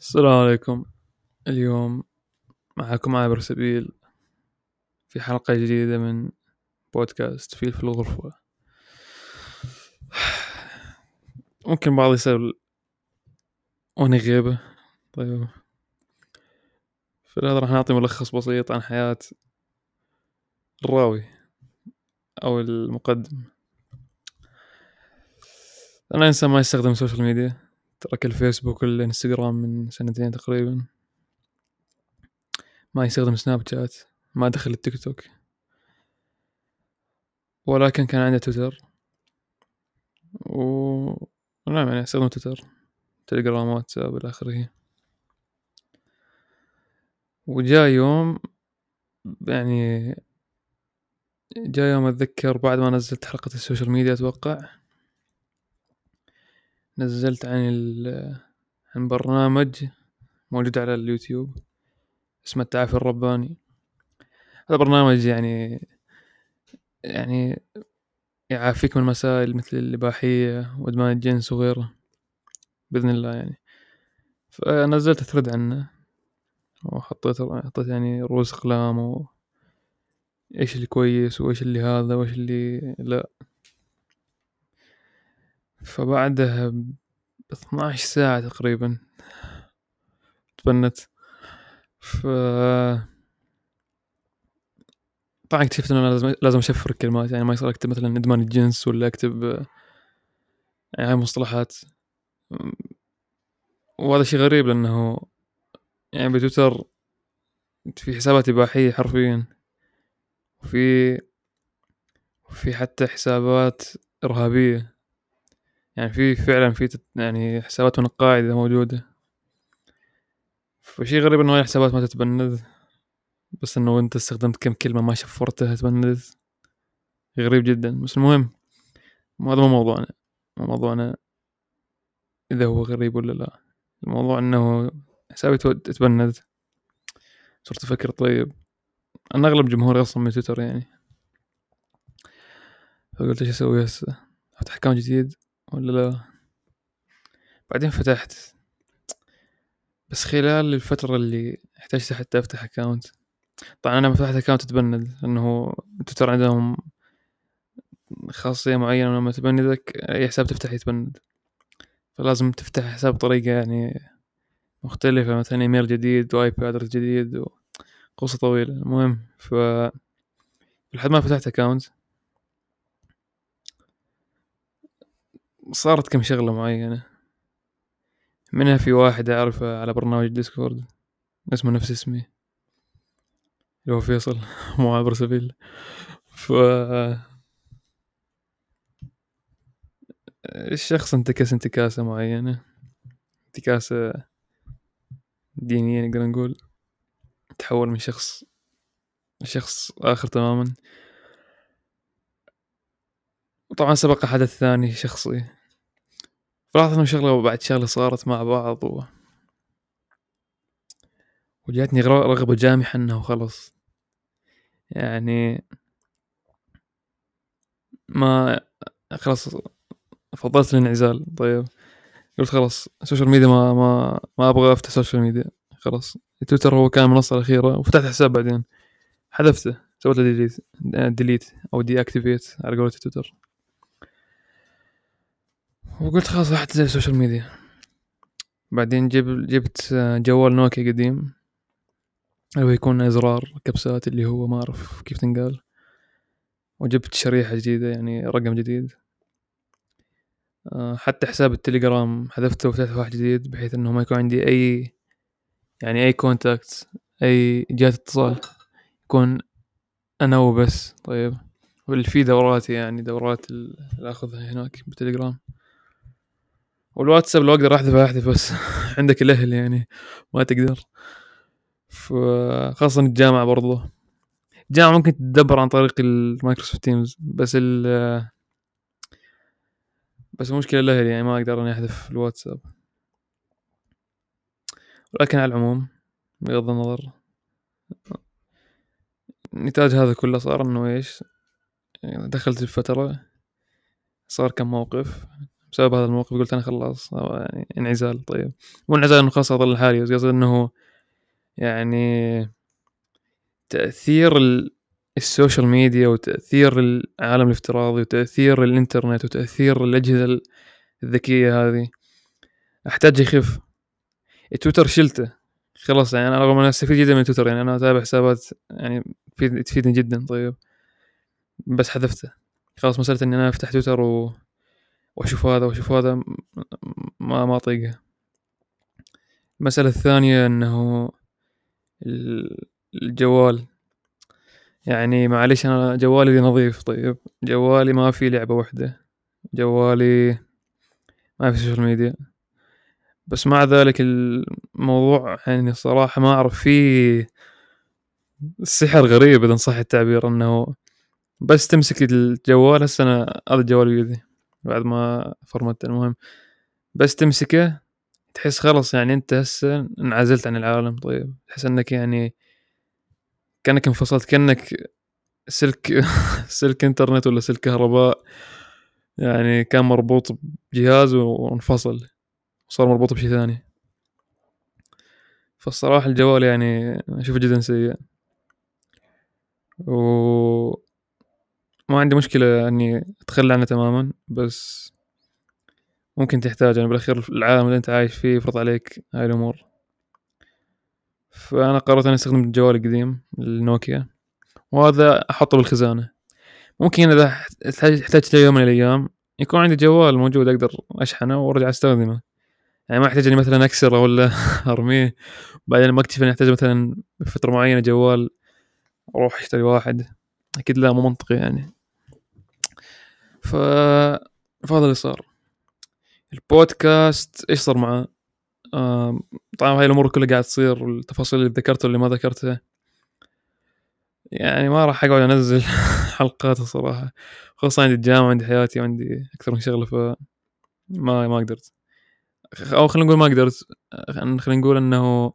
السلام عليكم. اليوم معكم عابر سبيل في حلقة جديدة من بودكاست فيل في الغرفة. ممكن بعض يسأل وأنا غيبة. طيب في هذا راح نعطي ملخص بسيط عن حياة الراوي أو المقدم. أنا إنسان ما يستخدم سوشيال ميديا، ترك الفيسبوك والإنستغرام من 2 سنين تقريبا، ما يستخدم سناب شات، ما دخل التيك توك، ولكن كان عنده تويتر ونعم يعني استخدم تويتر، تليجرام، واتساب إلى آخره. وجاء يوم أتذكر بعد ما نزلت حلقة السوشيال ميديا، أتوقع نزلت عن برنامج موجود على اليوتيوب اسمه التعافي الرباني. هذا برنامج يعني يعافيك من مسائل مثل الإباحية وإدمان الجنس وغيره بإذن الله. فنزلت ثريد عنه وحطيت رؤوس أقلام وإيش اللي كويس وإيش اللي هذا وإيش اللي لا. فبعدها 12 ساعة تقريبا تبنت. طبعا اكتشفت انه لازم اشفر الكلمات، ما يصير اكتب مثلا ادمان الجنس ولا اكتب مصطلحات. وهذا شيء غريب لانه بتويتر في حسابات اباحية حرفيا، وفي حتى حسابات ارهابية، في فعلا حسابات من القاعدة موجودة. فشي غريب انه هاي الحسابات ما تتبند، بس انه انت استخدمت كم كلمة ما شفرتها تبند. غريب جدا، بس المهم هذا مو موضوعنا اذا هو غريب ولا لا. الموضوع انه حسابي تبند. صرت افكر طيب انا اغلب جمهوري اصلا من تويتر، فقلت ايش اسوي هسه؟ افتح اكونت جديد ولا لا؟ بعدين فتحت، بس خلال الفترة اللي احتاجت حتى افتح اكاونت. طبعا انا ما فتحت اكاونت تبند لانه تويتر عندهم خاصية معينة لما تبندك اي حساب تفتح يتبند، فلازم تفتح حساب بطريقة مختلفة، مثلا ايميل جديد واي بي ادرس جديد وقصة طويلة. المهم لحد ما فتحت اكاونت صارت كم شغلة معينة، منها في واحد أعرفه على برنامج ديسكورد اسمه نفس اسمي اللي هو فيصل مو عابر سبيل. الشخص انتكس انتكاسة معينة، انتكاسة دينية نقدر نقول. تحول من شخص آخر تماما. وطبعا سبق حدث ثاني شخصي، فلاحظت انه شغله وبعد شغله صارت مع بعض، وجاتني رغبه جامحه انه خلص ما خلص فضلت الانعزال. طيب قلت خلص السوشيال ميديا ما ابغى افتح السوشيال ميديا، خلاص تويتر هو كان المنصه الاخيره. وفتحت حساب بعدين حذفته، سويت له ديليت او دي اكتيفيت على قولة تويتر، وقلت خلاص راح اتنزل السوشيال ميديا. بعدين جبت جوال نوكيا قديم اللي هو يكون ازرار كبسات، اللي هو ما اعرف كيف تنقال، وجبت شريحة جديدة رقم جديد. حتى حساب التليجرام حذفته وفتحت واحد جديد، بحيث انه ما يكون عندي اي اي كونتاكت، اي جهة اتصال، يكون انا وبس. طيب واللي في دوراتي دورات اللي اخذها هناك بالتليجرام والواتساب لو اقدر احذف، بس عندك الاهل ما تقدر. خاصة الجامعة، برضو الجامعة ممكن تدبر عن طريق المايكروسوفت تيمز، بس المشكلة الاهل ما اقدر اني احذف الواتساب. ولكن على العموم بغض النظر، نتاج هذا كله صار انه دخلت بفترة، صار كم موقف بسبب هذا الموقف قلت انا خلاص يعني انعزال. طيب مو انعزال انه خلاص اظل لحالي، بس قصدي انه يعني تاثير السوشيال ميديا وتاثير العالم الافتراضي وتاثير الانترنت وتاثير الاجهزه الذكيه هذه احتاج يخف. تويتر شلته خلاص، يعني انا رغم اني استفيد جدا من تويتر، يعني انا اتابع حسابات يعني تفيدني جدا، طيب بس حذفته خلاص. مسألة اني انا افتح تويتر واشوف هذا واشوف هذا ما اطيقه. المسألة الثانية انه الجوال، يعني معليش انا جوالي نظيف، طيب جوالي ما في لعبة واحدة، جوالي ما في سوشيال ميديا، بس مع ذلك الموضوع يعني صراحة ما أعرف فيه سحر غريب إذا صح التعبير، أنه بس تمسك الجوال. هسه أنا هذا الجوال بيدي بعد ما فرمت، المهم بس تمسكه تحس خلص يعني أنت هسه انعزلت عن العالم، طيب تحس أنك يعني كأنك انفصلت، كأنك سلك سلك إنترنت ولا سلك كهرباء يعني كان مربوط بجهاز وانفصل صار مربوط بشيء ثاني. فالصراحة الجوال يعني أشوفه جدا سيء، وما عندي مشكلة أني أتخلى عنه تماما، بس ممكن تحتاج يعني بالأخير العالم اللي أنت عايش فيه يفرض عليك هاي الأمور. فأنا قررت أن أستخدم الجوال القديم النوكيا، وهذا أحطه بالخزانة. ممكن إذا احتاجت يوم من الأيام يكون عندي جوال موجود أقدر أشحنه وأرجع أستخدمه، يعني ما أحتاج إني مثلاً أكسره ولا أرميه بعدين ما أكتفي إني أحتاج مثلاً بفترة معينة جوال أروح أشتري واحد، أكيد لا، مو منطقي يعني. فهذا اللي صار. البودكاست إيش صار معه؟ طبعاً هاي الأمور كلها قاعد تصير، والتفاصيل اللي ذكرته واللي ما ذكرته، يعني ما راح أقعد أنزل حلقات الصراحة، خاصة عندي الجامعة عندي حياتي وعندي أكثر من شغلة، فما قدرت، أو خلينا نقول ما قدرت، خلينا نقول أنه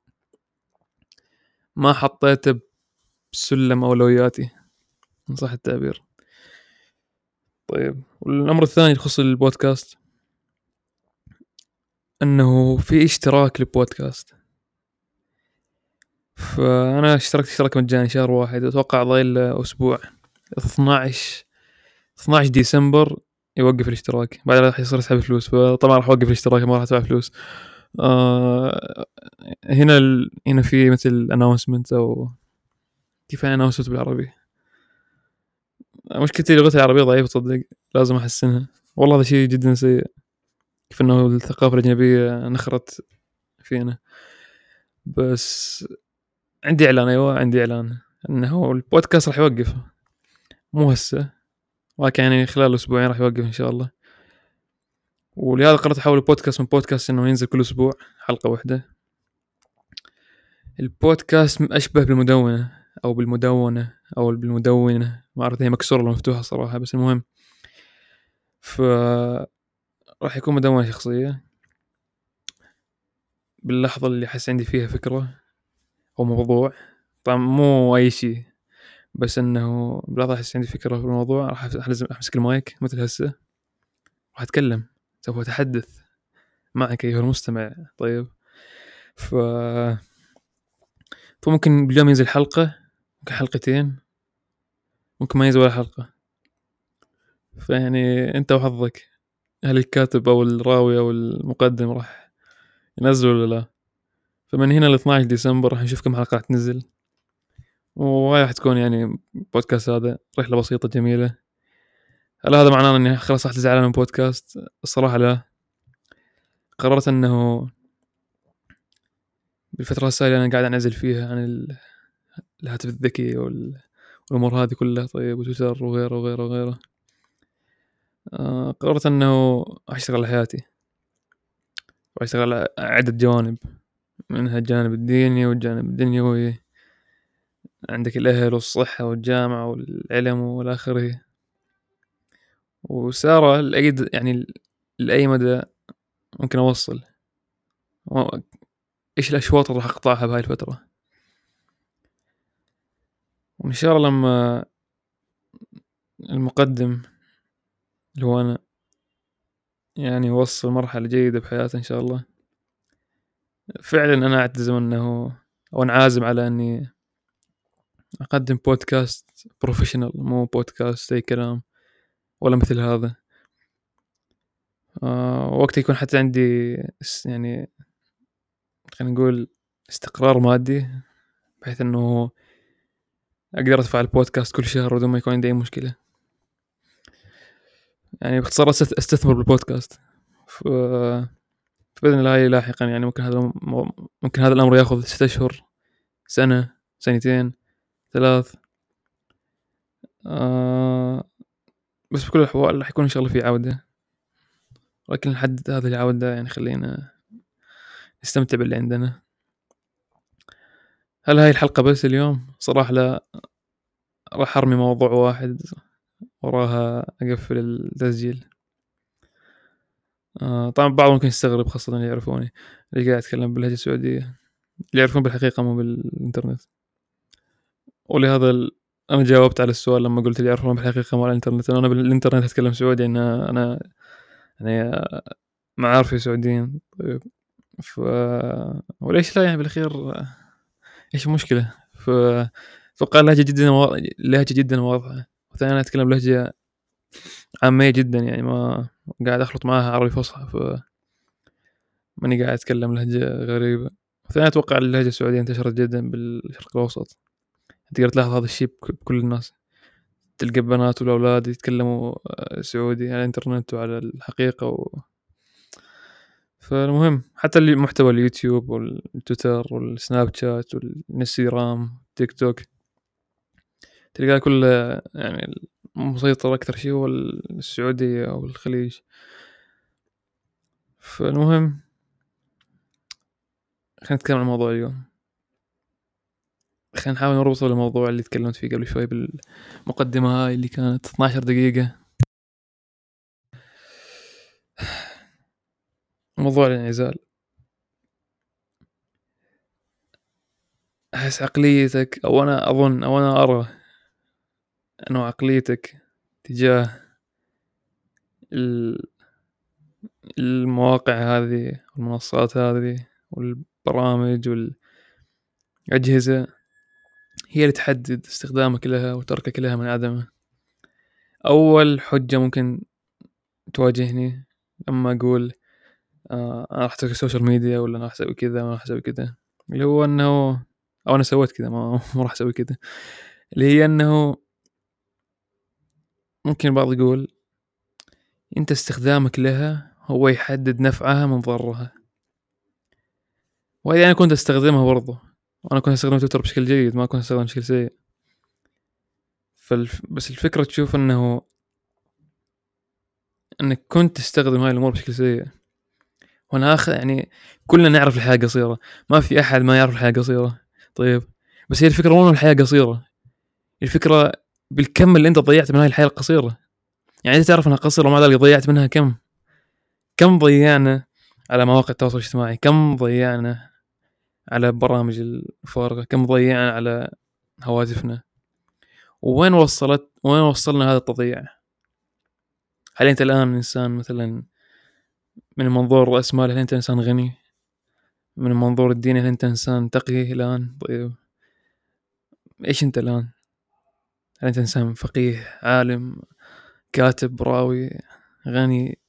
ما حطيته بسلم أولوياتي إن صح التعبير. طيب والأمر الثاني يخص البودكاست، أنه في اشتراك للبودكاست، فأنا اشتركت اشتراك مجاني شهر واحد، أتوقع ضايل أسبوع، 12 ديسمبر يوقف الاشتراك، بعد راح يصير اسحب فلوس، فطبعا راح اوقف الاشتراك ما راح ادفع فلوس. هنا في مثل اناونسمنت، او كيف اناونسمنت بالعربي، مشكلتي لغتي العربيه ضعيفه صدق، لازم احسنها والله. هذا شيء جدا سيء، كيف انه الثقافه الاجنبيه نخرت فينا. بس عندي اعلان، ايوه عندي اعلان انه البودكاست راح يوقف، مو هسه ولكن يعني خلال أسبوعين راح يوقف إن شاء الله. ولهذا قررت أحول البودكاست من بودكاست إنه ينزل كل أسبوع حلقة واحدة. البودكاست أشبه بالمدونة، ما أعرف هي مكسورة ولا مفتوحة صراحة، بس المهم فراح يكون مدونة شخصية باللحظة اللي حس عندي فيها فكرة أو موضوع، طبعا مو أي شيء، بس انه بلاحظ احس عندي فكره في الموضوع، راح لازم امسك المايك مثل هسه راح اتكلم، سوف اتحدث معك ايها المستمع. طيب فممكن باليوم ينزل حلقه، ممكن حلقتين، ممكن ما ينزل ولا حلقه، فيعني انت وحظك هل الكاتب او الراوي او المقدم راح ينزل ولا لا. فمن هنا ل 12 ديسمبر راح نشوف كم حلقه راح تنزل، وراح تكون يعني بودكاست هذا رحلة بسيطة جميلة. هل هذا معناه أني خلاص راح تزعلان من بودكاست؟ الصراحة لا، قررت أنه بالفترة السائلة أنا قاعد أنعزل فيها عن الهاتف الذكي والأمور هذه كلها، طيب وتويتر وغيره وغيره وغيره. قررت أنه أشتغل على حياتي وأشتغل على عدة جوانب، منها الجانب الديني والجانب الدنيوي، عندك الأهل والصحة والجامعة والعلم والآخره. وسارة لأيد يعني لأي مدى ممكن أوصل، إيش الأشواط اللي راح أقطعها بهاي الفترة، وإن شاء الله لما المقدم اللي هو أنا يعني وصل مرحلة جيدة بحياته إن شاء الله. فعلا أنا أعتزم أنه أو أنعازم على أني أقدم بودكاست بروفيشنال، مو بودكاست أي كلام ولا مثل هذا. وقت يكون حتى عندي يعني خلينا نقول استقرار مادي، بحيث أنه أقدر أدفع البودكاست كل شهر بدون ما يكون عندي أي مشكلة. يعني باختصار استثمر بالبودكاست، فبإذن الله لاحقا يعني ممكن هذا الأمر يأخذ 6 أشهر، سنة، سنتين، 3. بس بكل الأحوال راح يكون إن شاء الله في عودة، لكن لحد هذه العودة يعني خلينا نستمتع باللي عندنا. هل هاي الحلقة بس اليوم؟ صراحة لا، راح أرمي موضوع واحد وراها أقفل التسجيل. طبعا بعض ممكن يستغرب، خاصة اللي يعرفوني اللي قاعد أتكلم باللهجة السعودية، اللي يعرفون بالحقيقة مو بالإنترنت. ولهذا أنا جاوبت على السؤال لما قلت اللي يعرفون بالحقيقة مو على الإنترنت، أنا بالإنترنت هتكلم سعودي، إن أنا يعني ما عارف سعوديين. طيب وليش لا، يعني بالأخير إيش المشكلة؟ فقال لهجة جدا واضحة، وثانيا أنا أتكلم لهجة عامية جدا، يعني ما قاعد أخلط معها عربي فصحى، فماني قاعد أتكلم لهجة غريبة. وثانيا أتوقع اللهجة السعودية انتشرت جدا بالشرق الأوسط، تقدر تلاحظ هذا الشيء بكل الناس، تلقى بنات والأولاد يتكلموا سعودي على الإنترنت وعلى الحقيقة فالمهم حتى المحتوى اليوتيوب والتويتر والسناب شات والانستغرام تيك توك، تلقى كل يعني مسيطر أكثر شيء هو السعودية أو الخليج. فالمهم خلينا نتكلم عن موضوع اليوم، خلينا نحاول نربطه بالموضوع اللي تكلمت فيه قبل شوي بالمقدمة هاي اللي كانت 12 دقيقة، موضوع الانعزال. أحس عقليتك أو أنا أظن أو أنا أرى أنه عقليتك تجاه المواقع هذه والمنصات هذه والبرامج والأجهزة هي اللي تحدد استخدامك لها وتركك لها من عدمه. أول حجة ممكن تواجهني لما أقول أنا راح أسوي السوشيال ميديا، ولا أنا راح أسوي كذا، ما راح أسوي كذا، اللي هو أنه أو أنا سويت كذا ما راح أسوي كذا، اللي هي أنه ممكن البعض يقول أنت استخدامك لها هو يحدد نفعها من ضرها. وهذه أنا كنت أستخدمها برضو، وأنا كنت أستخدم تويتر بشكل جيد، ما كنت أستخدم بشكل سيء. بس الفكرة تشوف أنه أنك كنت تستخدم هاي الأمور بشكل سيء، وأنا يعني كلنا نعرف الحياة قصيرة، ما في أحد ما يعرف الحياة قصيرة. طيب بس هي الفكرة مو الحياة قصيرة، الفكرة بالكم اللي أنت ضيعت من هاي الحياة القصيرة. يعني أنت تعرف أنها قصيرة ومع ذلك ضيعت منها كم ضيعنا على مواقع التواصل الاجتماعي، كم ضيعنا على برامج الفارغة، كم ضيعنا على هواتفنا، وين وصلنا هذا التضييع. هل أنت الآن إنسان مثلا من منظور الأسمال، هل أنت إنسان غني؟ من منظور الدين، هل أنت إنسان تقي الآن؟ طيب إيش أنت الآن؟ هل أنت إنسان فقيه، عالم، كاتب، راوي، غني،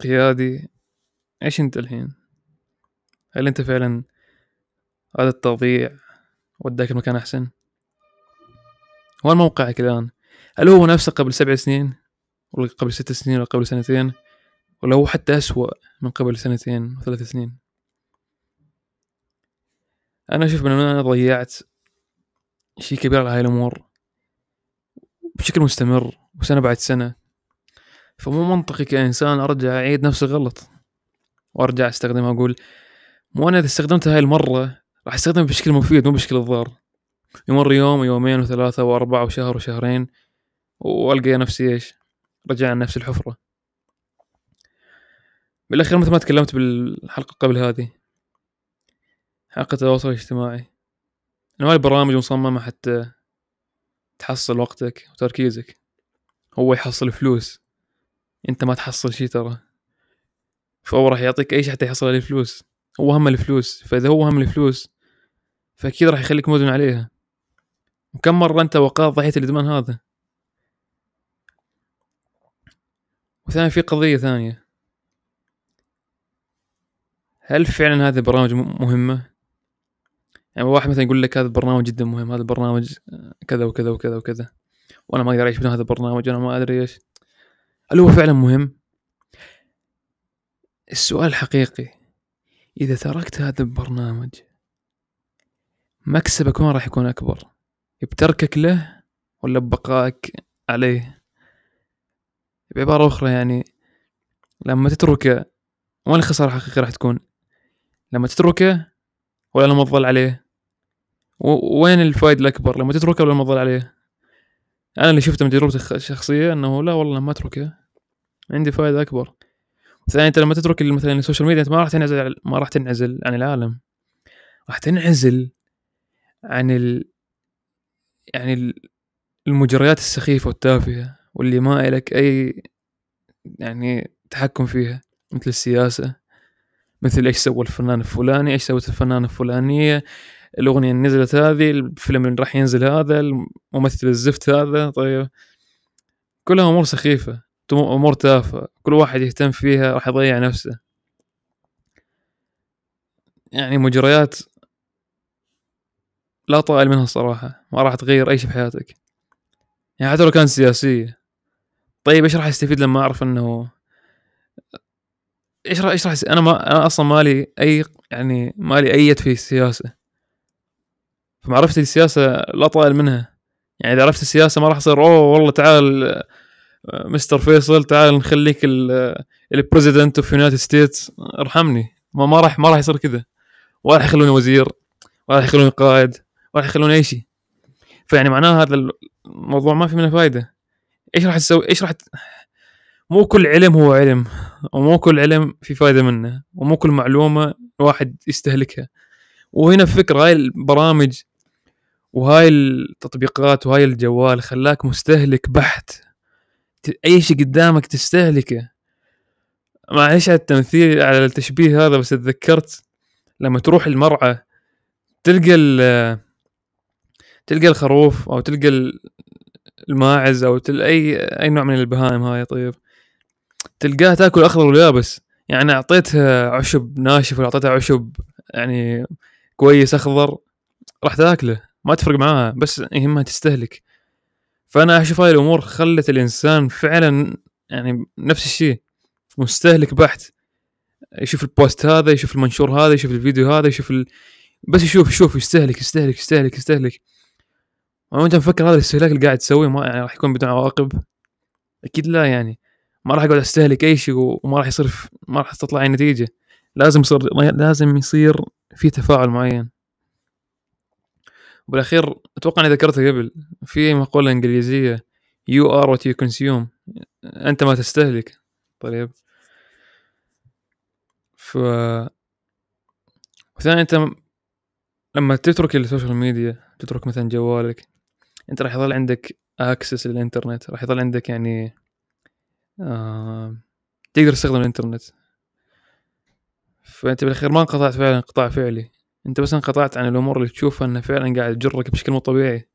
قيادي؟ إيش أنت الحين؟ هل أنت فعلا هذا التضييع وداك المكان أحسن؟ وين موقعك الآن؟ هل هو نفسه قبل 7 سنين ولا قبل 6 سنين ولا قبل سنتين، ولا هو حتى أسوأ من قبل 2 و 3 سنين؟ أنا أشوف أن أنا ضيعت شيء كبير على هاي الأمور بشكل مستمر وسنة بعد سنة، فمو منطقي كإنسان أرجع أعيد نفس الغلط وأرجع أستخدمها. أقول مو أنا إذا استخدمتها هاي المرة راح أستخدمها بشكل مفيد مو بشكل ضار. يمر يوم ويومين و3 و4 وشهر و2 وألقى نفسي إيش رجع عن نفس الحفرة. بالأخير مثل ما تكلمت بالحلقة قبل هذه، حلقة التواصل الاجتماعي، أنواع البرامج مصممة حتى تحصل وقتك وتركيزك، هو يحصل فلوس، انت ما تحصل شيء ترى، فهو راح يعطيك اي شيء حتى يحصل عليه فلوس. هو هم الفلوس، فاذا هو هم الفلوس فاكيد راح يخليك مدمن عليها. وكم مره انت وقعت ضحيه الادمان هذا. وثاني في قضيه ثانيه، هل فعلا هذه برامج مهمه؟ يعني واحد مثلا يقول لك هذا البرنامج جدا مهم، هذا البرنامج كذا وكذا وكذا وكذا، وانا ما اقدر اعيش بدون هذا البرنامج، انا ما ادري ايش. هل هو فعلا مهم؟ السؤال الحقيقي، اذا تركت هذا البرنامج مكسبك وين راح يكون اكبر؟ بتركك له ولا ببقائك عليه؟ بعبارة اخرى يعني، لما تتركه وين الخسارة الحقيقية راح تكون؟ لما تتركه ولا لما تظل عليه؟ وين الفائدة الأكبر؟ لما تتركه ولا لما تظل عليه؟ أنا اللي شفته من تجربتي الشخصية أنه لا والله لما أتركه عندي فائدة أكبر. ثانيا أنت لما تترك مثلا السوشيال ميديا أنت ما راح تنعزل عن العالم، راح تنعزل عن يعني المجريات السخيفة والتافهة واللي ما لك أي يعني تحكم فيها، مثل السياسة، مثل ايش سوى الفنان الفلاني، ايش سوت الفنانة الفلانية، الاغنية اللي نزلت هذه، الفيلم اللي راح ينزل هذا، الممثل الزفت هذا. طيب كلها امور سخيفة، امور تافهة، كل واحد يهتم فيها راح يضيع نفسه. يعني مجريات لا طائل منها الصراحة، ما راح تغير اي شيء بحياتك يعني حتى لو كانت سياسية. طيب ايش راح استفيد لما اعرف انه ايش راح انا اصلا مالي اي يعني مالي اي يد في السياسه، فمعرفت السياسه لا طائل منها. يعني اذا عرفت السياسه ما راح اصير اوه والله تعال مستر فيصل تعال نخليك البريزيدنت اوف يونايتد ستيتس ارحمني، ما راح يصير كذا، ولا راح يخلوني وزير ولا راح يخلوني قائد ولا راح يخلوني اي شيء. فيعني معناه هذا الموضوع ما في منه فايده. مو كل علم هو علم، ومو كل علم في فايدة منه، ومو كل معلومة واحد يستهلكها. وهنا الفكرة، هاي البرامج وهاي التطبيقات وهاي الجوال خلاك مستهلك بحت، أي شيء قدامك تستهلكه. معليش على التمثيل على التشبيه هذا، بس اتذكرت لما تروح المرعى تلقى الخروف أو تلقى الماعز أو تلقى أي نوع من البهائم هاي. طيب تلقاها تاكل اخضر ويابس، يعني اعطيتها عشب ناشف ولا اعطيتها عشب يعني كويس اخضر راح تاكله، ما تفرق معاها، بس يهمها تستهلك. فانا اشوف هاي الامور خلت الانسان فعلا يعني نفس الشيء مستهلك بحت، يشوف البوست هذا، يشوف المنشور هذا، يشوف الفيديو هذا، بس يشوف يستهلك. وانت مفكر هذا الاستهلاك اللي قاعد تسويه ما يعني راح يكون بدون عواقب؟ اكيد لا، يعني ما راح اقعد استهلك اي شيء وما راح يصير، ما راح تطلع اي نتيجه. لازم يصير في تفاعل معين. وبالاخير اتوقع اني ذكرتها قبل، في مقوله انجليزيه you are what you consume، انت ما تستهلك. طيب وثاني انت لما تترك السوشيال ميديا، تترك مثلا جوالك، انت راح يظل عندك اكسس للانترنت، راح يظل عندك يعني تقدر تستخدم الانترنت. فانت بالاخير ما انقطعت فعلا انقطاع فعلي، انت بس انقطعت عن الامور اللي تشوفها انها فعلا قاعد تجرك بشكل مو طبيعي،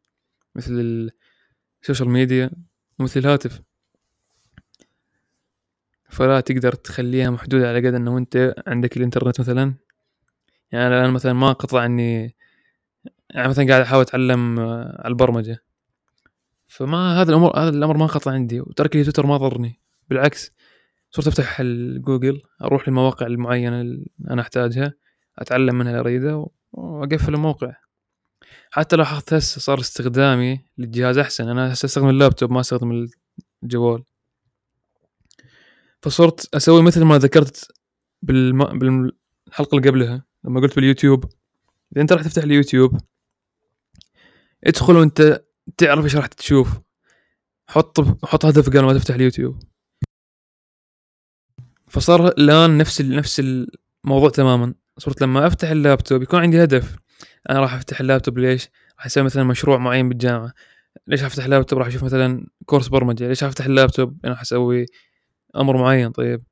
مثل السوشيال ميديا ومثل الهاتف. فلا تقدر تخليها محدودة على قد انه انت عندك الانترنت مثلا. يعني انا مثلا ما انقطع اني يعني مثلا قاعد احاول اتعلم على البرمجة، فما هذا الامر ما انقطع عندي، وترك لي تويتر ما ضرني، بالعكس صرت افتح الجوجل، اروح للمواقع المعينه اللي انا احتاجها، اتعلم منها اللي اريده واقفل الموقع. حتى لاحظت هسه صار استخدامي للجهاز احسن، انا هسه استخدم اللابتوب ما استخدم الجوال. فصرت اسوي مثل ما ذكرت بالحلقه اللي قبلها لما قلت باليوتيوب، اذا انت راح تفتح اليوتيوب ادخل وانت تعرف ايش راح تشوف، حط هدف قبل ما تفتح اليوتيوب. فصار الان نفس الموضوع تماما. صرت لما افتح اللابتوب يكون عندي هدف، انا راح افتح اللابتوب ليش؟ راح اسوي مثلا مشروع معين بالجامعه. ليش راح افتح اللابتوب؟ راح اشوف مثلا كورس برمجه. ليش راح افتح اللابتوب؟ انا راح اسوي امر معين. طيب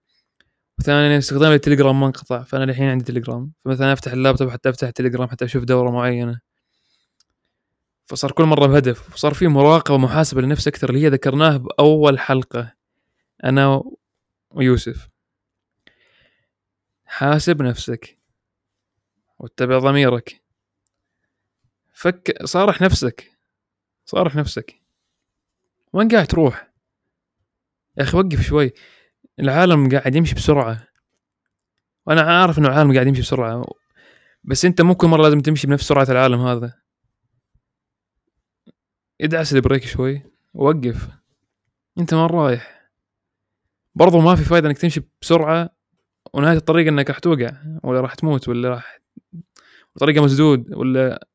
ثانيا استخدام التليجرام ما انقطع، فانا الحين عندي تليجرام، فمثلا افتح اللابتوب حتى افتح التليجرام حتى اشوف دوره معينه. فصار كل مره بهدف، وصار في مراقبه محاسبه لنفس اكثر اللي هي ذكرناه باول حلقه انا ويوسف. حاسب نفسك واتبع ضميرك، فك صارح نفسك، صارح نفسك، وين قاعد تروح يا اخي؟ وقف شوي، العالم قاعد يمشي بسرعه، وانا عارف انه العالم قاعد يمشي بسرعه، بس انت مو كل مره لازم تمشي بنفس سرعه العالم هذا. ادعس البريك شوي ووقف، انت ما رايح برضو ما في فايده انك تمشي بسرعه ونهايه الطريق انك راح توقع ولا راح تموت ولا راح طريقه مسدود ولا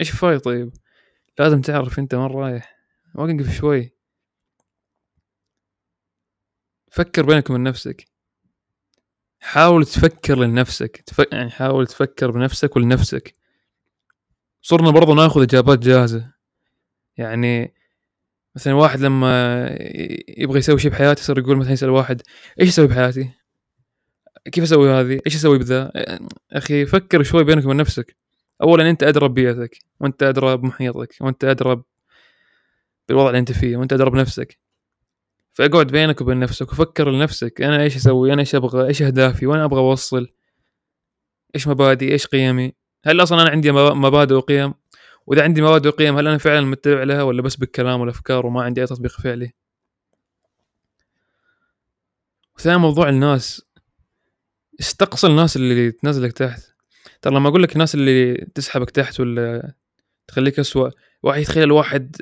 ايش فايده. طيب لازم تعرف انت وين رايح، وقف شوي، فكر بينك وبين نفسك، حاول تفكر لنفسك، يعني حاول تفكر بنفسك ولنفسك. صرنا برضو ناخذ اجابات جاهزه، يعني مثلا واحد لما يبغى يسوي شيء بحياته يصير يقول مثلا يسأل واحد ايش اسوي بحياتي، كيف اسوي هذه، ايش اسوي بذا. اخي فكر شوي بينك وبين نفسك، اولا انت ادرى ببيئتك، وانت ادرى بمحيطك، وانت ادرى بالوضع اللي انت فيه، وانت ادرى بنفسك. فاقعد بينك وبين نفسك وفكر لنفسك، انا ايش اسوي، انا ايش ابغى، ايش اهدافي، وين ابغى اوصل، ايش مبادئي، ايش قيمي، هل اصلا انا عندي مبادئ وقيم، واذا عندي مبادئ وقيم هل انا فعلا متبع لها ولا بس بالكلام والافكار وما عندي اي تطبيق فعلي. وثاني موضوع الناس، استقص الناس اللي تنزلك تحت. ترى لما اقول لك الناس اللي تسحبك تحت ولا تخليك اسوء، واحد يتخيل واحد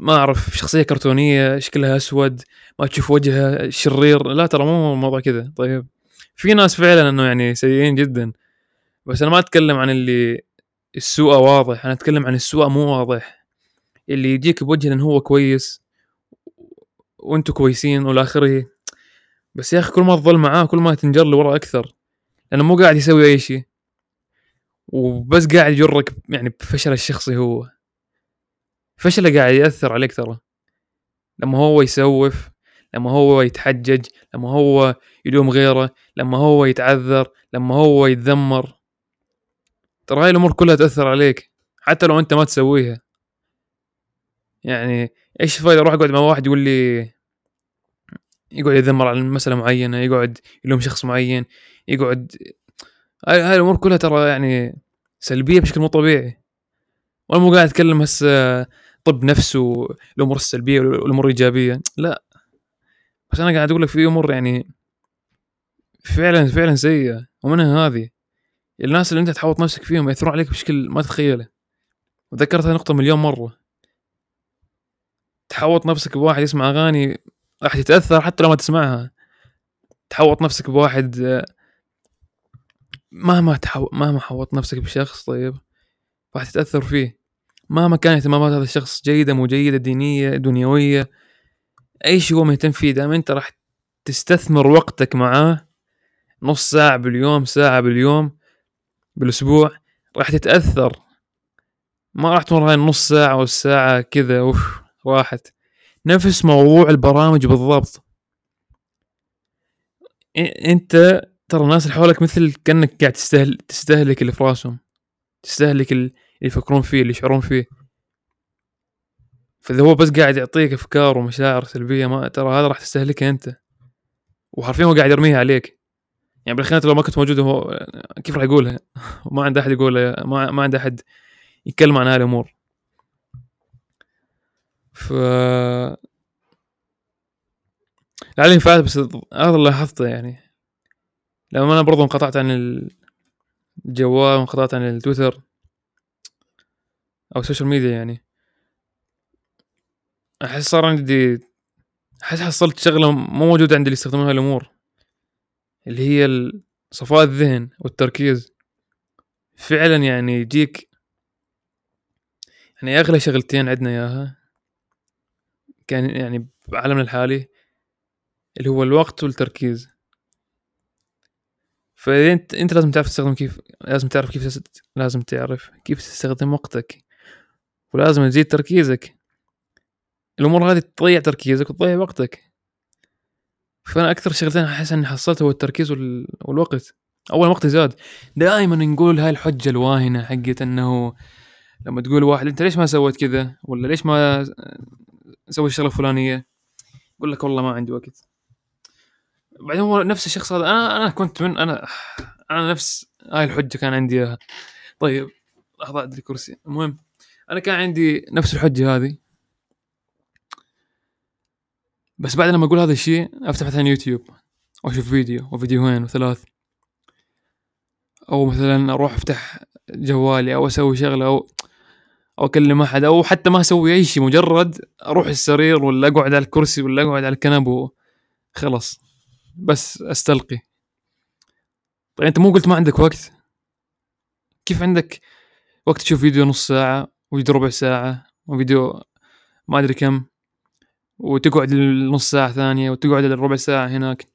ما اعرف شخصيه كرتونيه شكلها اسود ما تشوف وجهها شرير، لا ترى مو الموضوع كذا. طيب في ناس فعلا انه يعني سيئين جدا، بس انا ما اتكلم عن اللي السوء واضح، انا اتكلم عن السوء مو واضح، اللي يجيك بوجه انه هو كويس وانتم كويسين والاخره، بس يا اخي كل ما تظل معاه كل ما تنجر لورا اكثر، لانه مو قاعد يسوي اي شيء وبس قاعد يجرك يعني بفشل الشخصي. هو فشله قاعد يأثر عليك ترى، لما هو يسوف، لما هو يتحجج، لما هو يلوم غيره، لما هو يتعذر، لما هو يتذمر، ترى هاي الأمور كلها تأثر عليك حتى لو أنت ما تسويها. يعني إيش فايدة أروح أقعد مع واحد يقول لي، يقعد يتذمر على مسألة معينة، يقعد يلوم شخص معين، يقعد، هاي الأمور كلها ترى يعني سلبية بشكل مو طبيعي. وأنا مو قاعد أتكلم هسه طب نفسه الأمور السلبية والأمور الإيجابية، لا، بس أنا قاعد أقول لك في أمور يعني فعلا فعلا سيئة، ومنها هذه الناس اللي أنت تحوط نفسك فيهم يأثرون عليك بشكل ما تتخيله. وذكرت هالنقطة مليون مرة، تحوط نفسك بواحد يسمع أغاني راح تتأثر حتى لو ما تسمعها، تحوط نفسك بواحد مهما حوط نفسك بشخص طيب راح تتأثر فيه، مهما كانت اهتمامات هذا الشخص جيدة مو جيدة، دينية دنيوية، أي شيء هو مهتم فيه، دائما أنت راح تستثمر وقتك معاه، نص ساعة باليوم، ساعة باليوم، بالأسبوع، راح تتأثر. ما راح تمر هاي النص ساعة والساعة كذا أوف راحت. نفس موضوع البرامج بالضبط، أنت ترى الناس اللي حولك مثل كأنك قاعد تستهلك اللي في راسهم، تستهلك اللي يفكرون فيه، اللي يشعرون فيه. فإذا هو بس قاعد يعطيك أفكار ومشاعر سلبية، ما ترى هذا راح تستهلكه أنت، وحرفيا هو قاعد يرميها عليك. يعني بالخيانة لو ما كنت موجود هو كيف راح يقولها؟ وما عنده أحد يقولها، ما عنده أحد يتكلم عن هالأمور. لعلي فعلا بس هذا اللي لاحظته، يعني لما أنا برضو انقطعت عن الجوال وانقطعت عن التويتر او السوشيال ميديا، يعني احس صار عندي، احس حصلت شغله مو موجوده عند اللي يستخدمون هالامور، اللي هي صفاء الذهن والتركيز. فعلا يعني يجيك يعني اغلى شغلتين عندنا اياها كان يعني بعالمنا الحالي اللي هو الوقت والتركيز. فانت لازم تعرف تستخدم كيف، لازم تعرف كيف تستخدم وقتك، ولازم تزيد تركيزك. الامور هذه تضيع تركيزك وتضيع وقتك. فانا اكثر شغلتين احس اني حصلتها هو التركيز والوقت. اول وقت زاد. دائما نقول هاي الحجه الواهنه حقت انه لما تقول واحد انت ليش ما سويت كذا ولا ليش ما سويت الشغله الفلانيه، يقول لك والله ما عندي وقت. بعدين هو نفس الشخص هذا انا كنت من انا نفس هاي الحجه كان عندي اياها. طيب لحظه ادري كرسي. المهم انا كان عندي نفس الحجه هذه، بس بعد لما اقول هذا الشيء افتح مثلا يوتيوب واشوف فيديو وفيديوهين وثلاث، او مثلا اروح افتح جوالي او اسوي شغله او اكلم احد، او حتى ما اسوي اي شيء، مجرد اروح السرير ولا اقعد على الكرسي ولا اقعد على الكنبه وخلاص بس استلقي. طيب انت مو قلت ما عندك وقت؟ كيف عندك وقت تشوف فيديو نص ساعه وفيديو ربع ساعه وفيديو ما ادري كم، وتقعد النص ساعه ثانيه وتقعد الربع ساعه هناك،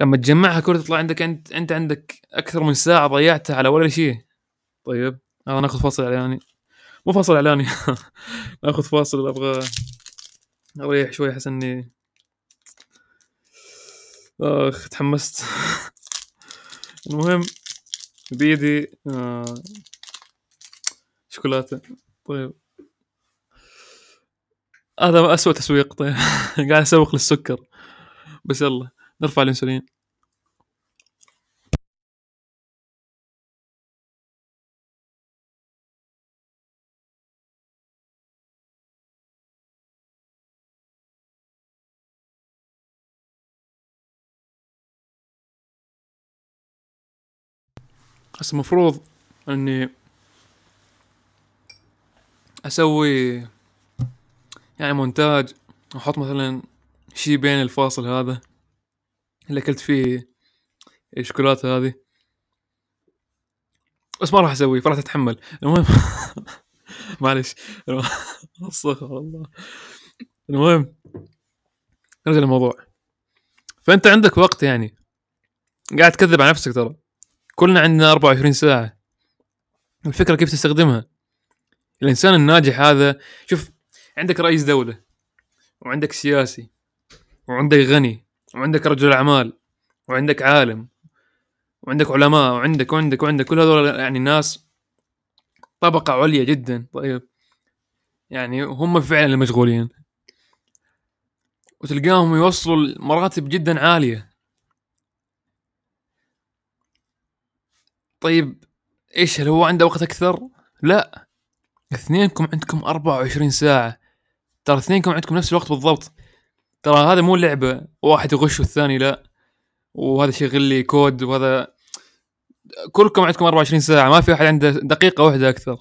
لما تجمعها كلها تطلع عندك انت عندك اكثر من ساعه ضيعتها على ولا شيء. طيب انا ناخذ فاصل اعلاني، مو فاصل اعلاني ناخذ فاصل، ابغى اريح شوي، احس اني تحمست المهم بيدي شوكولاته. طيب هذا أسوأ تسويق. طيب قاعد اسوق للسكر، بس يلا نرفع الانسولين. بس المفروض اني اسوي يعني مونتاج، احط مثلا شيء بين الفاصل هذا اللي اكلت فيه الشوكولاته هذه، بس ما راح اسويه فراح تتحمل. المهم معلش استغفر الله. المهم نرجع للموضوع. فانت عندك وقت، يعني قاعد تكذب على نفسك. ترى كلنا عندنا 24 ساعه، الفكره كيف تستخدمها. الانسان الناجح هذا، شوف عندك رئيس دوله وعندك سياسي وعندك غني وعندك رجل اعمال وعندك عالم وعندك علماء وعندك وعندك وعندك كل هذول يعني ناس طبقه عليا جدا. طيب يعني هم فعلا المشغولين، وتلقاهم يوصلوا لمراتب جدا عاليه. طيب ايش، هل هو عنده وقت اكثر؟ لا، اثنينكم عندكم 24 ساعه، ترى اثنينكم عندكم نفس الوقت بالضبط. ترى هذا مو لعبه واحد يغش والثاني لا، وهذا شغل لي كود، وهذا كلكم عندكم 24 ساعه، ما في احد عنده دقيقه واحده اكثر.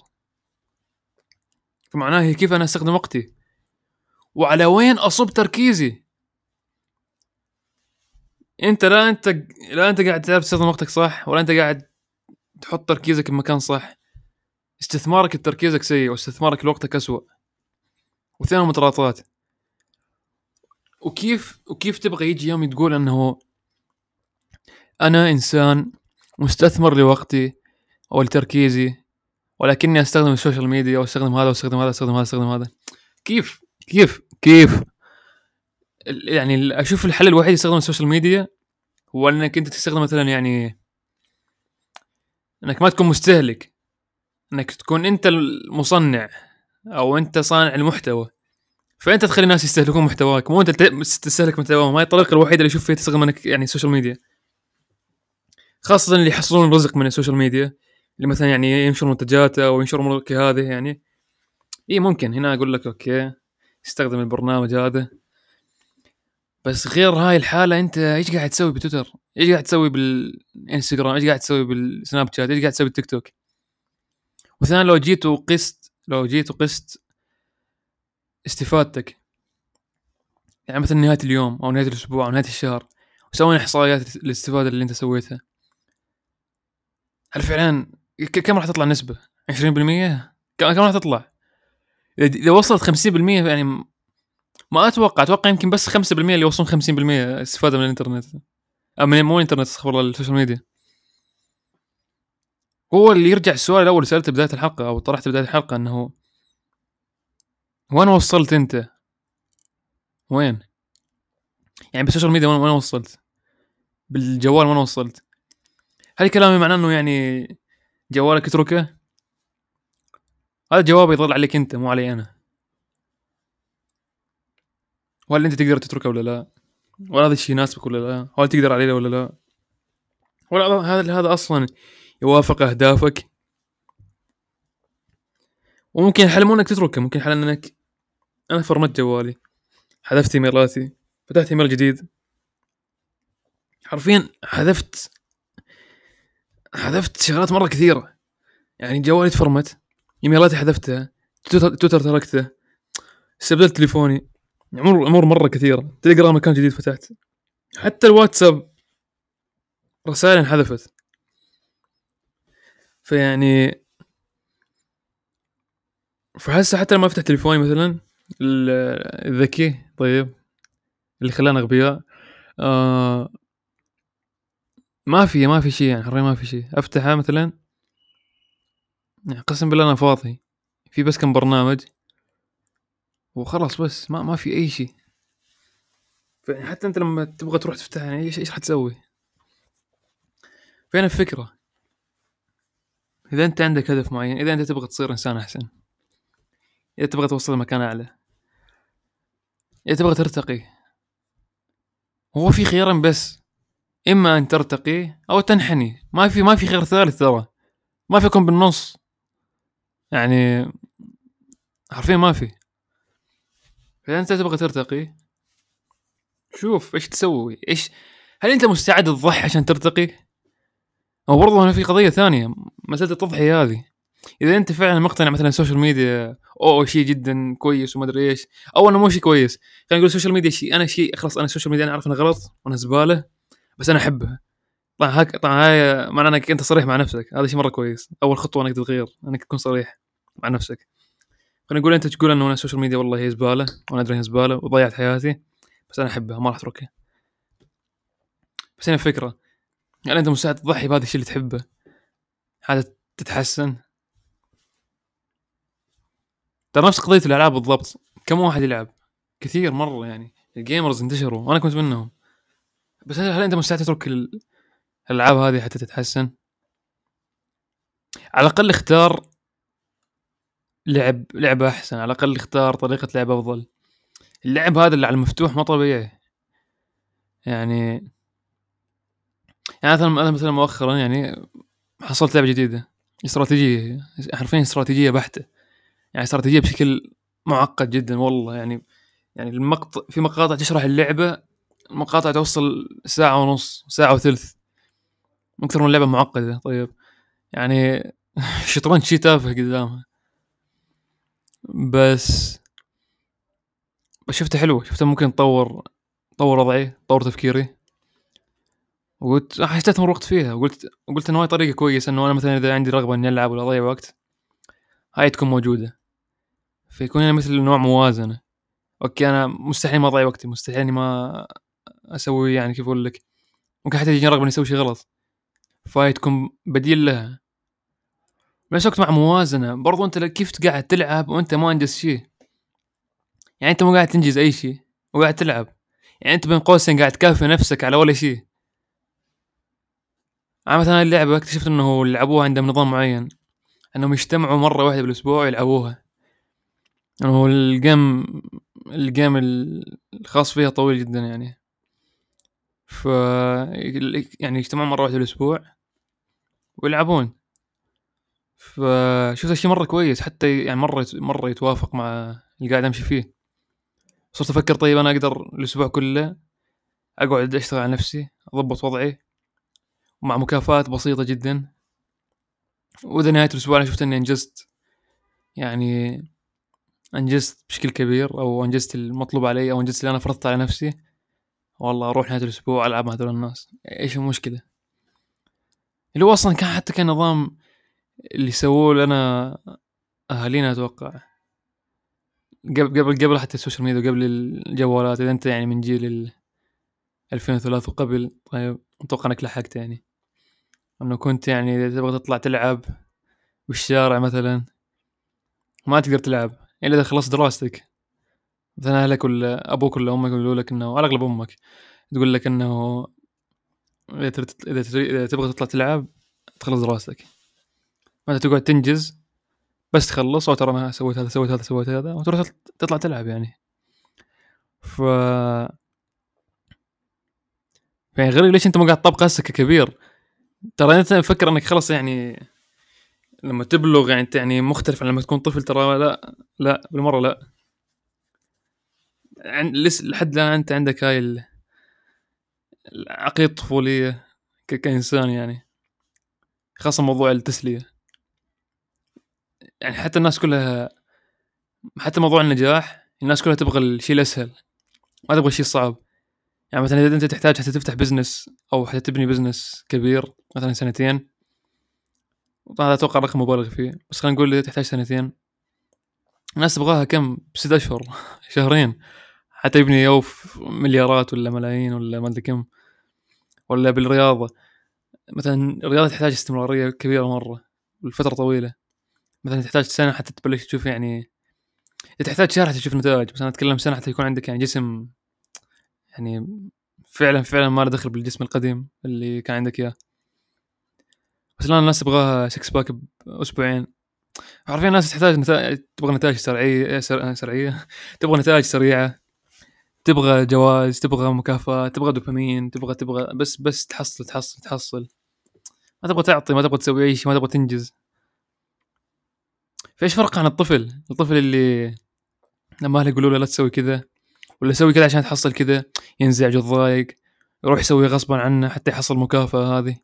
فمعناه هي كيف انا استخدم وقتي وعلى وين اصب تركيزي. انت لا انت قاعد تستخدم وقتك صح، ولا انت قاعد تحط تركيزك بمكان صح. استثمارك لتركيزك سيء، واستثمارك لوقتك أسوأ، واثنينهم متراطات. وكيف تبغى يجي يوم تقول أنه أنا إنسان مستثمر لوقتي أو لتركيزي، ولكني أستخدم السوشيال ميديا وأستخدم هذا وأستخدم هذا وأستخدم هذا وأستخدم هذا. كيف يعني أشوف الحل الوحيد يستخدم السوشيال ميديا هو أنك أنت تستخدم مثلا، يعني أنك ما تكون مستهلك، انك تكون انت المصنع او انت صانع المحتوى. فانت تخلي الناس يستهلكون محتواك، مو انت تستهلك محتواهم. هاي الطريقه الوحيده اللي اشوف فيها تستخدم انك يعني السوشيال ميديا، خاصه اللي يحصلون رزق من السوشيال ميديا، اللي مثلا يعني ينشر منتجات او ينشر امورك هذه. يعني اي ممكن هنا اقول لك اوكي استخدم البرنامج هذا، بس غير هاي الحاله انت ايش قاعد تسوي بتويتر؟ ايش قاعد تسوي بالانستغرام؟ ايش قاعد تسوي بالسناب شات؟ ايش قاعد تسوي بالتيك توك؟ وثاني لو جيت وقست استفادتك، يعني مثلا نهاية اليوم أو نهاية الأسبوع أو نهاية الشهر، وسوينا إحصائيات الاستفادة اللي أنت سويتها، هل فعلا كم راح تطلع نسبة؟ 20%؟ كم راح تطلع؟ إذا وصلت 50% يعني ما أتوقع يمكن بس 5% اللي يوصلون 50% استفادة من الإنترنت، أو مو الإنترنت، استغفر الله، السوشيال ميديا. هو اللي يرجع السؤال الأول سألته بداية الحلقة أو طرحت بداية الحلقة، أنه وين وصلت أنت؟ وين؟ يعني بالسوشيال ميديا ما وصلت، بالجوال ما وصلت. هل كلامي معناه انه يعني جوالك اتركه؟ هذا جواب يضل عليك انت مو علي انا. ولا انت تقدر تتركه ولا لا، ولا هذا الشيء يناسبك ولا لا، ولا تقدر عليه ولا لا، ولا هذا اصلا يوافق اهدافك. وممكن حل مو انك تتركه، ممكن حل انك انا فرمت جوالي، حذفت ايميلاتي، فتحت ايميل جديد، حرفيا حذفت شغلات مره كثيره. يعني جوالي تفرمت، ايميلاتي حذفتها، تويتر تركته، استبدلت تليفوني، امور مره كثيره، تليجرام مكان جديد فتحت، حتى الواتساب رسائل انحذفت. فيعني فحس حتى لما افتح تليفوني مثلا الذكي، طيب اللي خلانا اغبياء، ما في شيء، يعني حرفيا ما في شيء افتحه مثلا، يعني قسم بالله انا فاضي، في بس كم برنامج وخلاص، بس ما في اي شيء. فيعني حتى انت لما تبغى تروح تفتح يعني ايش حتسوي؟ فين الفكره؟ اذا انت عندك هدف معين، اذا انت تبغى تصير انسان احسن، اذا تبغى توصل لمكان اعلى، اذا تبغى ترتقي، هو في خيارين بس، اما ان ترتقي او تنحني، ما في خيار ثالث، ترى ما فيكم بالنص، يعني حرفيا ما في. اذا انت تبغى ترتقي شوف ايش تسوي، ايش هل انت مستعد تضحي عشان ترتقي؟ أو برضه هنا في قضية ثانية، مسألة التضحية هذه. إذا أنت فعلا مقتنع مثلا السوشيال ميديا أو شيء جدا كويس وما أدري إيش، أو أنه مو شيء كويس، كان يقول السوشيال ميديا شيء خلاص، أنا السوشيال ميديا أنا عارف أنه غلط وأنا زبالة، بس أنا أحبها. طبعا هاي معناه أنك أنت صريح مع نفسك، هذا شيء مرة كويس. أول خطوة أنك تتغير أنك تكون صريح مع نفسك. خلينا نقول أنت تقول أنه أنا السوشيال ميديا والله هي زبالة وأنا أدري هي زبالة وضيعت حياتي، بس أنا أحبها ما راح أتركها. بس هنا الفكرة، يعني أنت مستعد تضحي بهذا الشيء اللي تحبه حتى تتحسن؟ ترى نفس قضية الألعاب بالضبط، كم واحد يلعب كثير مرة، يعني الجيمرز انتشروا وأنا كنت منهم، بس هل أنت مستعد تترك الألعاب هذه حتى تتحسن؟ على الأقل اختار لعبة أحسن، على الأقل اختار طريقة لعب أفضل. اللعب هذا اللي على المفتوح ما طبيعي. يعني مثلا مؤخرا يعني حصلت لعبة جديدة استراتيجية، حرفيا استراتيجية بحتة، يعني استراتيجية بشكل معقد جدا والله. يعني في مقاطع تشرح اللعبة، مقاطع توصل ساعة ونص، ساعة وثلث، أكثر من لعبة معقدة. طيب يعني شطرنج شي تافه قدامها، بس شفتها حلوة، شفتها ممكن تطور وضعي، تطور تفكيري، وقلت حسيت استثمر وقت فيها، وقلت انه هاي طريقه كويسه، انه انا مثلا اذا عندي رغبه اني العب ولا اضيع وقت هاي تكون موجوده. فيكون انا مثل نوع موازنه، اوكي انا مستحيل ما اضيع وقتي، مستحيل اني ما اسوي، يعني كيف اقول لك، ممكن حتى يجيني رغبه اني اسوي شيء غلط، فهاي تكون بديل لها. بس وقت مع موازنه برضو، انت كيف قاعد تلعب وانت ما انجز شيء؟ يعني انت مو قاعد تنجز اي شيء وقاعد تلعب، يعني انت بين قوسين قاعد تكافئ نفسك على ولا شيء. انا مثلا اللعبه اكتشفت انه يلعبوها عندهم نظام معين، انهم يجتمعوا مره واحده بالاسبوع يلعبوها، انه الجيم الخاص فيها طويل جدا، يعني ف يعني يجتمعوا مره واحده بالاسبوع ويلعبون. فشفت شيء مره كويس، حتى يعني مره يتوافق مع اللي قاعد امشي فيه. صرت افكر طيب انا اقدر الاسبوع كله اقعد اشتغل على نفسي، اضبط وضعي مع مكافآت بسيطة جدا، وإذا نهاية الأسبوع أنا شفت أني أنجزت بشكل كبير، أو أنجزت المطلوب علي، أو أنجزت اللي أنا فرضت على نفسي، والله أروح نهاية الأسبوع ألعب مع هذول الناس. إيش المشكلة؟ اللي هو أصلا كان نظام اللي سووه لنا أهالينا أتوقع، قبل حتى السوشيال ميديا وقبل الجوالات. إذا أنت يعني من جيل 2003 وقبل، طيب أتوقع أنك لحقت، يعني أنه كنت يعني إذا تبغى تطلع تلعب بالشارع مثلا ما تقدر تلعب إلا إذا خلصت دراستك، مثلا اهلك ولا ابوك ولا امك يقولوا لك انه، على اغلب امك تقول لك انه اذا تبغى تطلع تلعب تخلص دراستك، ما تقعد تنجز بس تخلص او ترى ما سويت هذا سويت هذا سويت هذا وتروح تطلع تلعب يعني. ف يعني غريب ليش انت مو قاعد تطبق هسك كبير؟ ترى انت مفكر انك خلص يعني لما تبلغ يعني انت يعني مختلف عن لما تكون طفل، ترى لا بالمره لا. لسه لحد الان انت عندك هاي العقيدة الطفولية كإنسان يعني، خاصة موضوع التسلية يعني. حتى الناس كلها، حتى موضوع النجاح، الناس كلها تبغى الشيء الأسهل، ما تبغى الشيء الصعب. يعني مثلا إذا أنت تحتاج حتى تفتح بزنس أو حتى تبني بزنس كبير مثلا 2 سنتين، وطبعا أتوقع رقم مبالغ فيه بس خلينا نقول إذا تحتاج 2 سنتين، الناس تبغاها كم؟ 6 أشهر 2 شهر حتى يبني يوف مليارات ولا ملايين ولا ما أدري كم. ولا بالرياضة مثلا، الرياضة تحتاج استمرارية كبيرة مرة لفترة طويلة، مثلا تحتاج سنة حتى تبلش تشوف يعني، تحتاج شهر حتى تشوف نتائج، بس أنا أتكلم سنة حتى يكون عندك يعني جسم يعني فعلا ما له دخل بالجسم القديم اللي كان عندك إياه. بس الآن الناس تبغاها 6 باك ب2 أسبوع. عارفين الناس تحتاج نتائج، تبغى نتائج سريعة، تبغى نتائج سريعة، تبغى جواز، تبغى مكافأة، تبغى دوبامين، تبغى بس تحصل، ما تبغى تعطي، ما تبغى تسوي أي شيء، ما تبغى تنجز. فإيش فرق عن الطفل اللي لما أهله يقولوا له لا تسوي كذا ولا سوي كذا عشان تحصل كذا، ينزعج ويتضايق، يروح يسوي غصبا عنه حتى يحصل مكافأة هذه.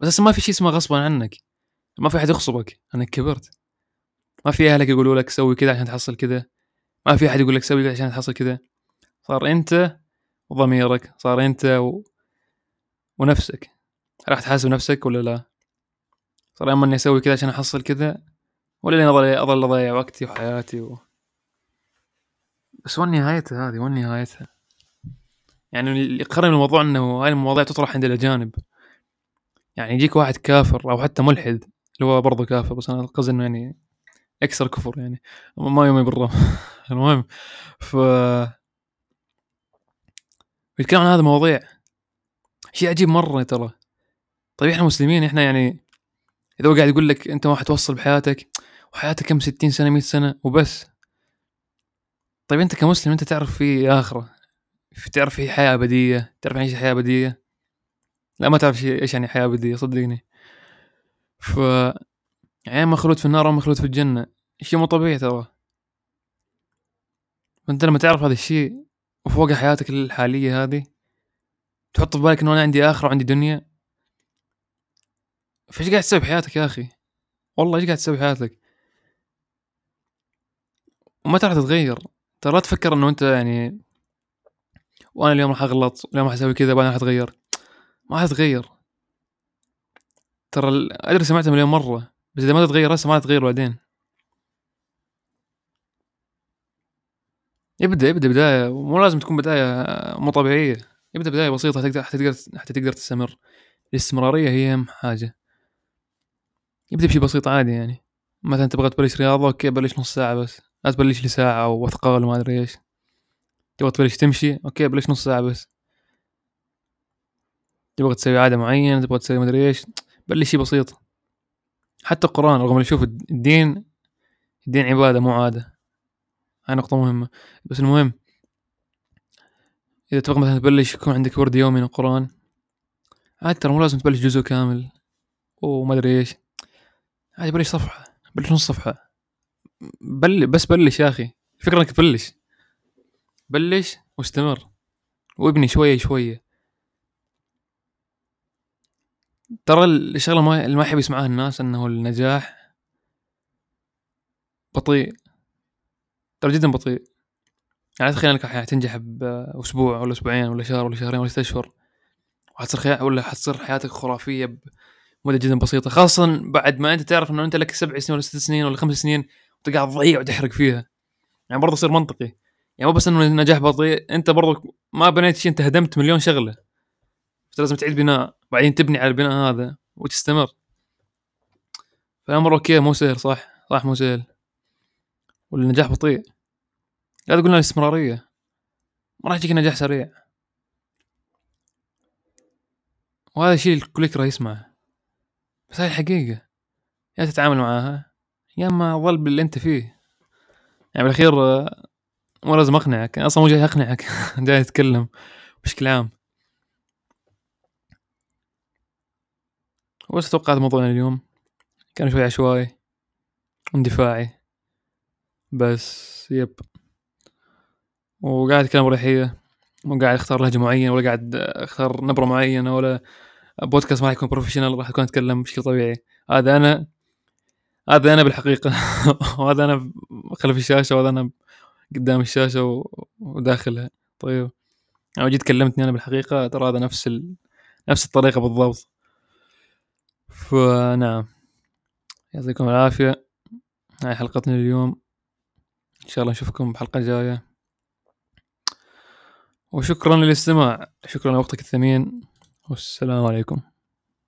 بس ما في شيء اسمه غصبا عنك، ما في أحد يغصبك أنك كبرت، ما في أهلك يقولوا لك سوي كذا عشان تحصل كذا، ما في أحد يقول لك سوي كذا عشان تحصل كذا. صار أنت وضميرك، صار أنت ونفسك، راح تحاسب نفسك ولا لا؟ صار أما أني أسوي كذا عشان أحصل كذا، ولا أني أظل أضيع وقتي وحياتي بس وين نهايتها هذه؟ وين نهايتها يعني؟ اللي يقرر الموضوع أنه هاي المواضيع تطرح عند الأجانب، يعني يجيك واحد كافر أو حتى ملحد، اللي هو برضه كافر بس أنا قصدي إنه يعني أكثر كفر يعني، ما يومي بالرغم. المهم بيتكلم عن هذا المواضيع، شيء عجيب مرة ترى. طيب إحنا مسلمين، إحنا يعني إذا قاعد يقول لك أنت ما حتوصل بحياتك وحياتك كم 60 سنة 100 سنة وبس، طيب أنت كمسلم أنت تعرف في آخرة، تعرف في حياة أبدية، تعرف عن شيء حياة أبدية؟ لا ما تعرف شيء إيش يعني حياة أبدية صدقني. ف يعني مخلود في النار ومخلود في الجنة، شيء مو طبيعي ترى. وأنت لما تعرف هذا الشيء وفوق حياتك الحالية هذه، تحط في بالك إنه أنا عندي آخرة وعندي دنيا، فإيش قاعد تسوي بحياتك يا أخي؟ والله إيش قاعد تسوي بحياتك؟ وما تعرف تتغير ترى. لا تفكر إنه أنت يعني وأنا اليوم راح أغلط، اليوم راح أسوي كذا وأنا راح أتغير. ما راح تتغير ترى، أدري سمعتها مليون مرة بس إذا ما تتغير هسه ما تتغير بعدين. يبدأ بداية، مو لازم تكون بداية مو طبيعية، يبدأ بداية بسيطة حتى تقدر تستمر. الاستمرارية هي أهم حاجة. يبدأ بشيء بسيط عادي يعني، مثلا تبغى تبلش رياضة، أوكي بلش نص ساعة بس، لا تبلش لساعة أو أثقال وما أدري إيش. تبغى تبلش تمشي، أوكي بلش نص ساعة بس. تبغى تسوي عادة معينة، تبغى تسوي ما أدري إيش، بلش شيء بسيط. حتى القرآن رغم اللي شوف الدين عبادة مو عادة، هاي نقطة مهمة. بس المهم إذا تبغى مثلا تبلش يكون عندك ورد يومي من القرآن، عاد ترى مو لازم تبلش جزء كامل وما أدري إيش، عاد بلش صفحة، بلش نص صفحة، بس بلش يا أخي. الفكرة إنك بلش واستمر وابني شوية ترى. الشغلة ما يحب يسمعها الناس إنه النجاح بطيء، ترى جدا بطيء. يعني تخيل انك راح تنجح باسبوع ولا اسبوعين ولا شهر ولا شهرين ولا 6 أشهر، وحتصير حياتك خرافيه بمده جدا بسيطه، خاصه بعد ما انت تعرف انه انت لك 7 سنين ولا 6 سنين ولا 5 سنين وتقعد تضيع وتحرق فيها. يعني برضه صير منطقي يعني، مو بس انه النجاح بطيء، انت برضه ما بنيت شيء، انت هدمت مليون شغله، لازم تعيد بناء بعدين تبني على البناء هذا وتستمر. فالامر اوكي مو سهل، صح مو سهل، والنجاح بطيء، لا تقولنا الاستمرارية ما راح يجيك نجاح سريع، وهذا الشيء الكل يكره يسمعه، بس هاي الحقيقة. يا تتعامل معاها يا ما ظل باللي انت فيه، يعني بالأخير مو لازم أقنعك، أنا أصلا مو جاي أقنعك جاي أتكلم بشكل عام. وش توقعت موضوعنا اليوم؟ كان شوي عشوائي واندفاعي، بس يب، وقاعد أتكلم بريحية، مو قاعد أختار لهجة معينة ولا قاعد أختار نبرة معينة، ولا بودكاست ما راح يكون بروفيشنال، راح أكون أتكلم بشكل طبيعي. هذا أنا بالحقيقة وهذا أنا خلف الشاشة وهذا أنا قدام الشاشة وداخلها. طيب أنا جيت كلمتني أنا بالحقيقة، ترى هذا نفس الطريقة بالضبط. فنعم، يعطيكم العافية، هاي حلقتنا اليوم، إن شاء الله نشوفكم بحلقة جاية، وشكرا للاستماع، شكرا لوقتك الثمين، والسلام عليكم.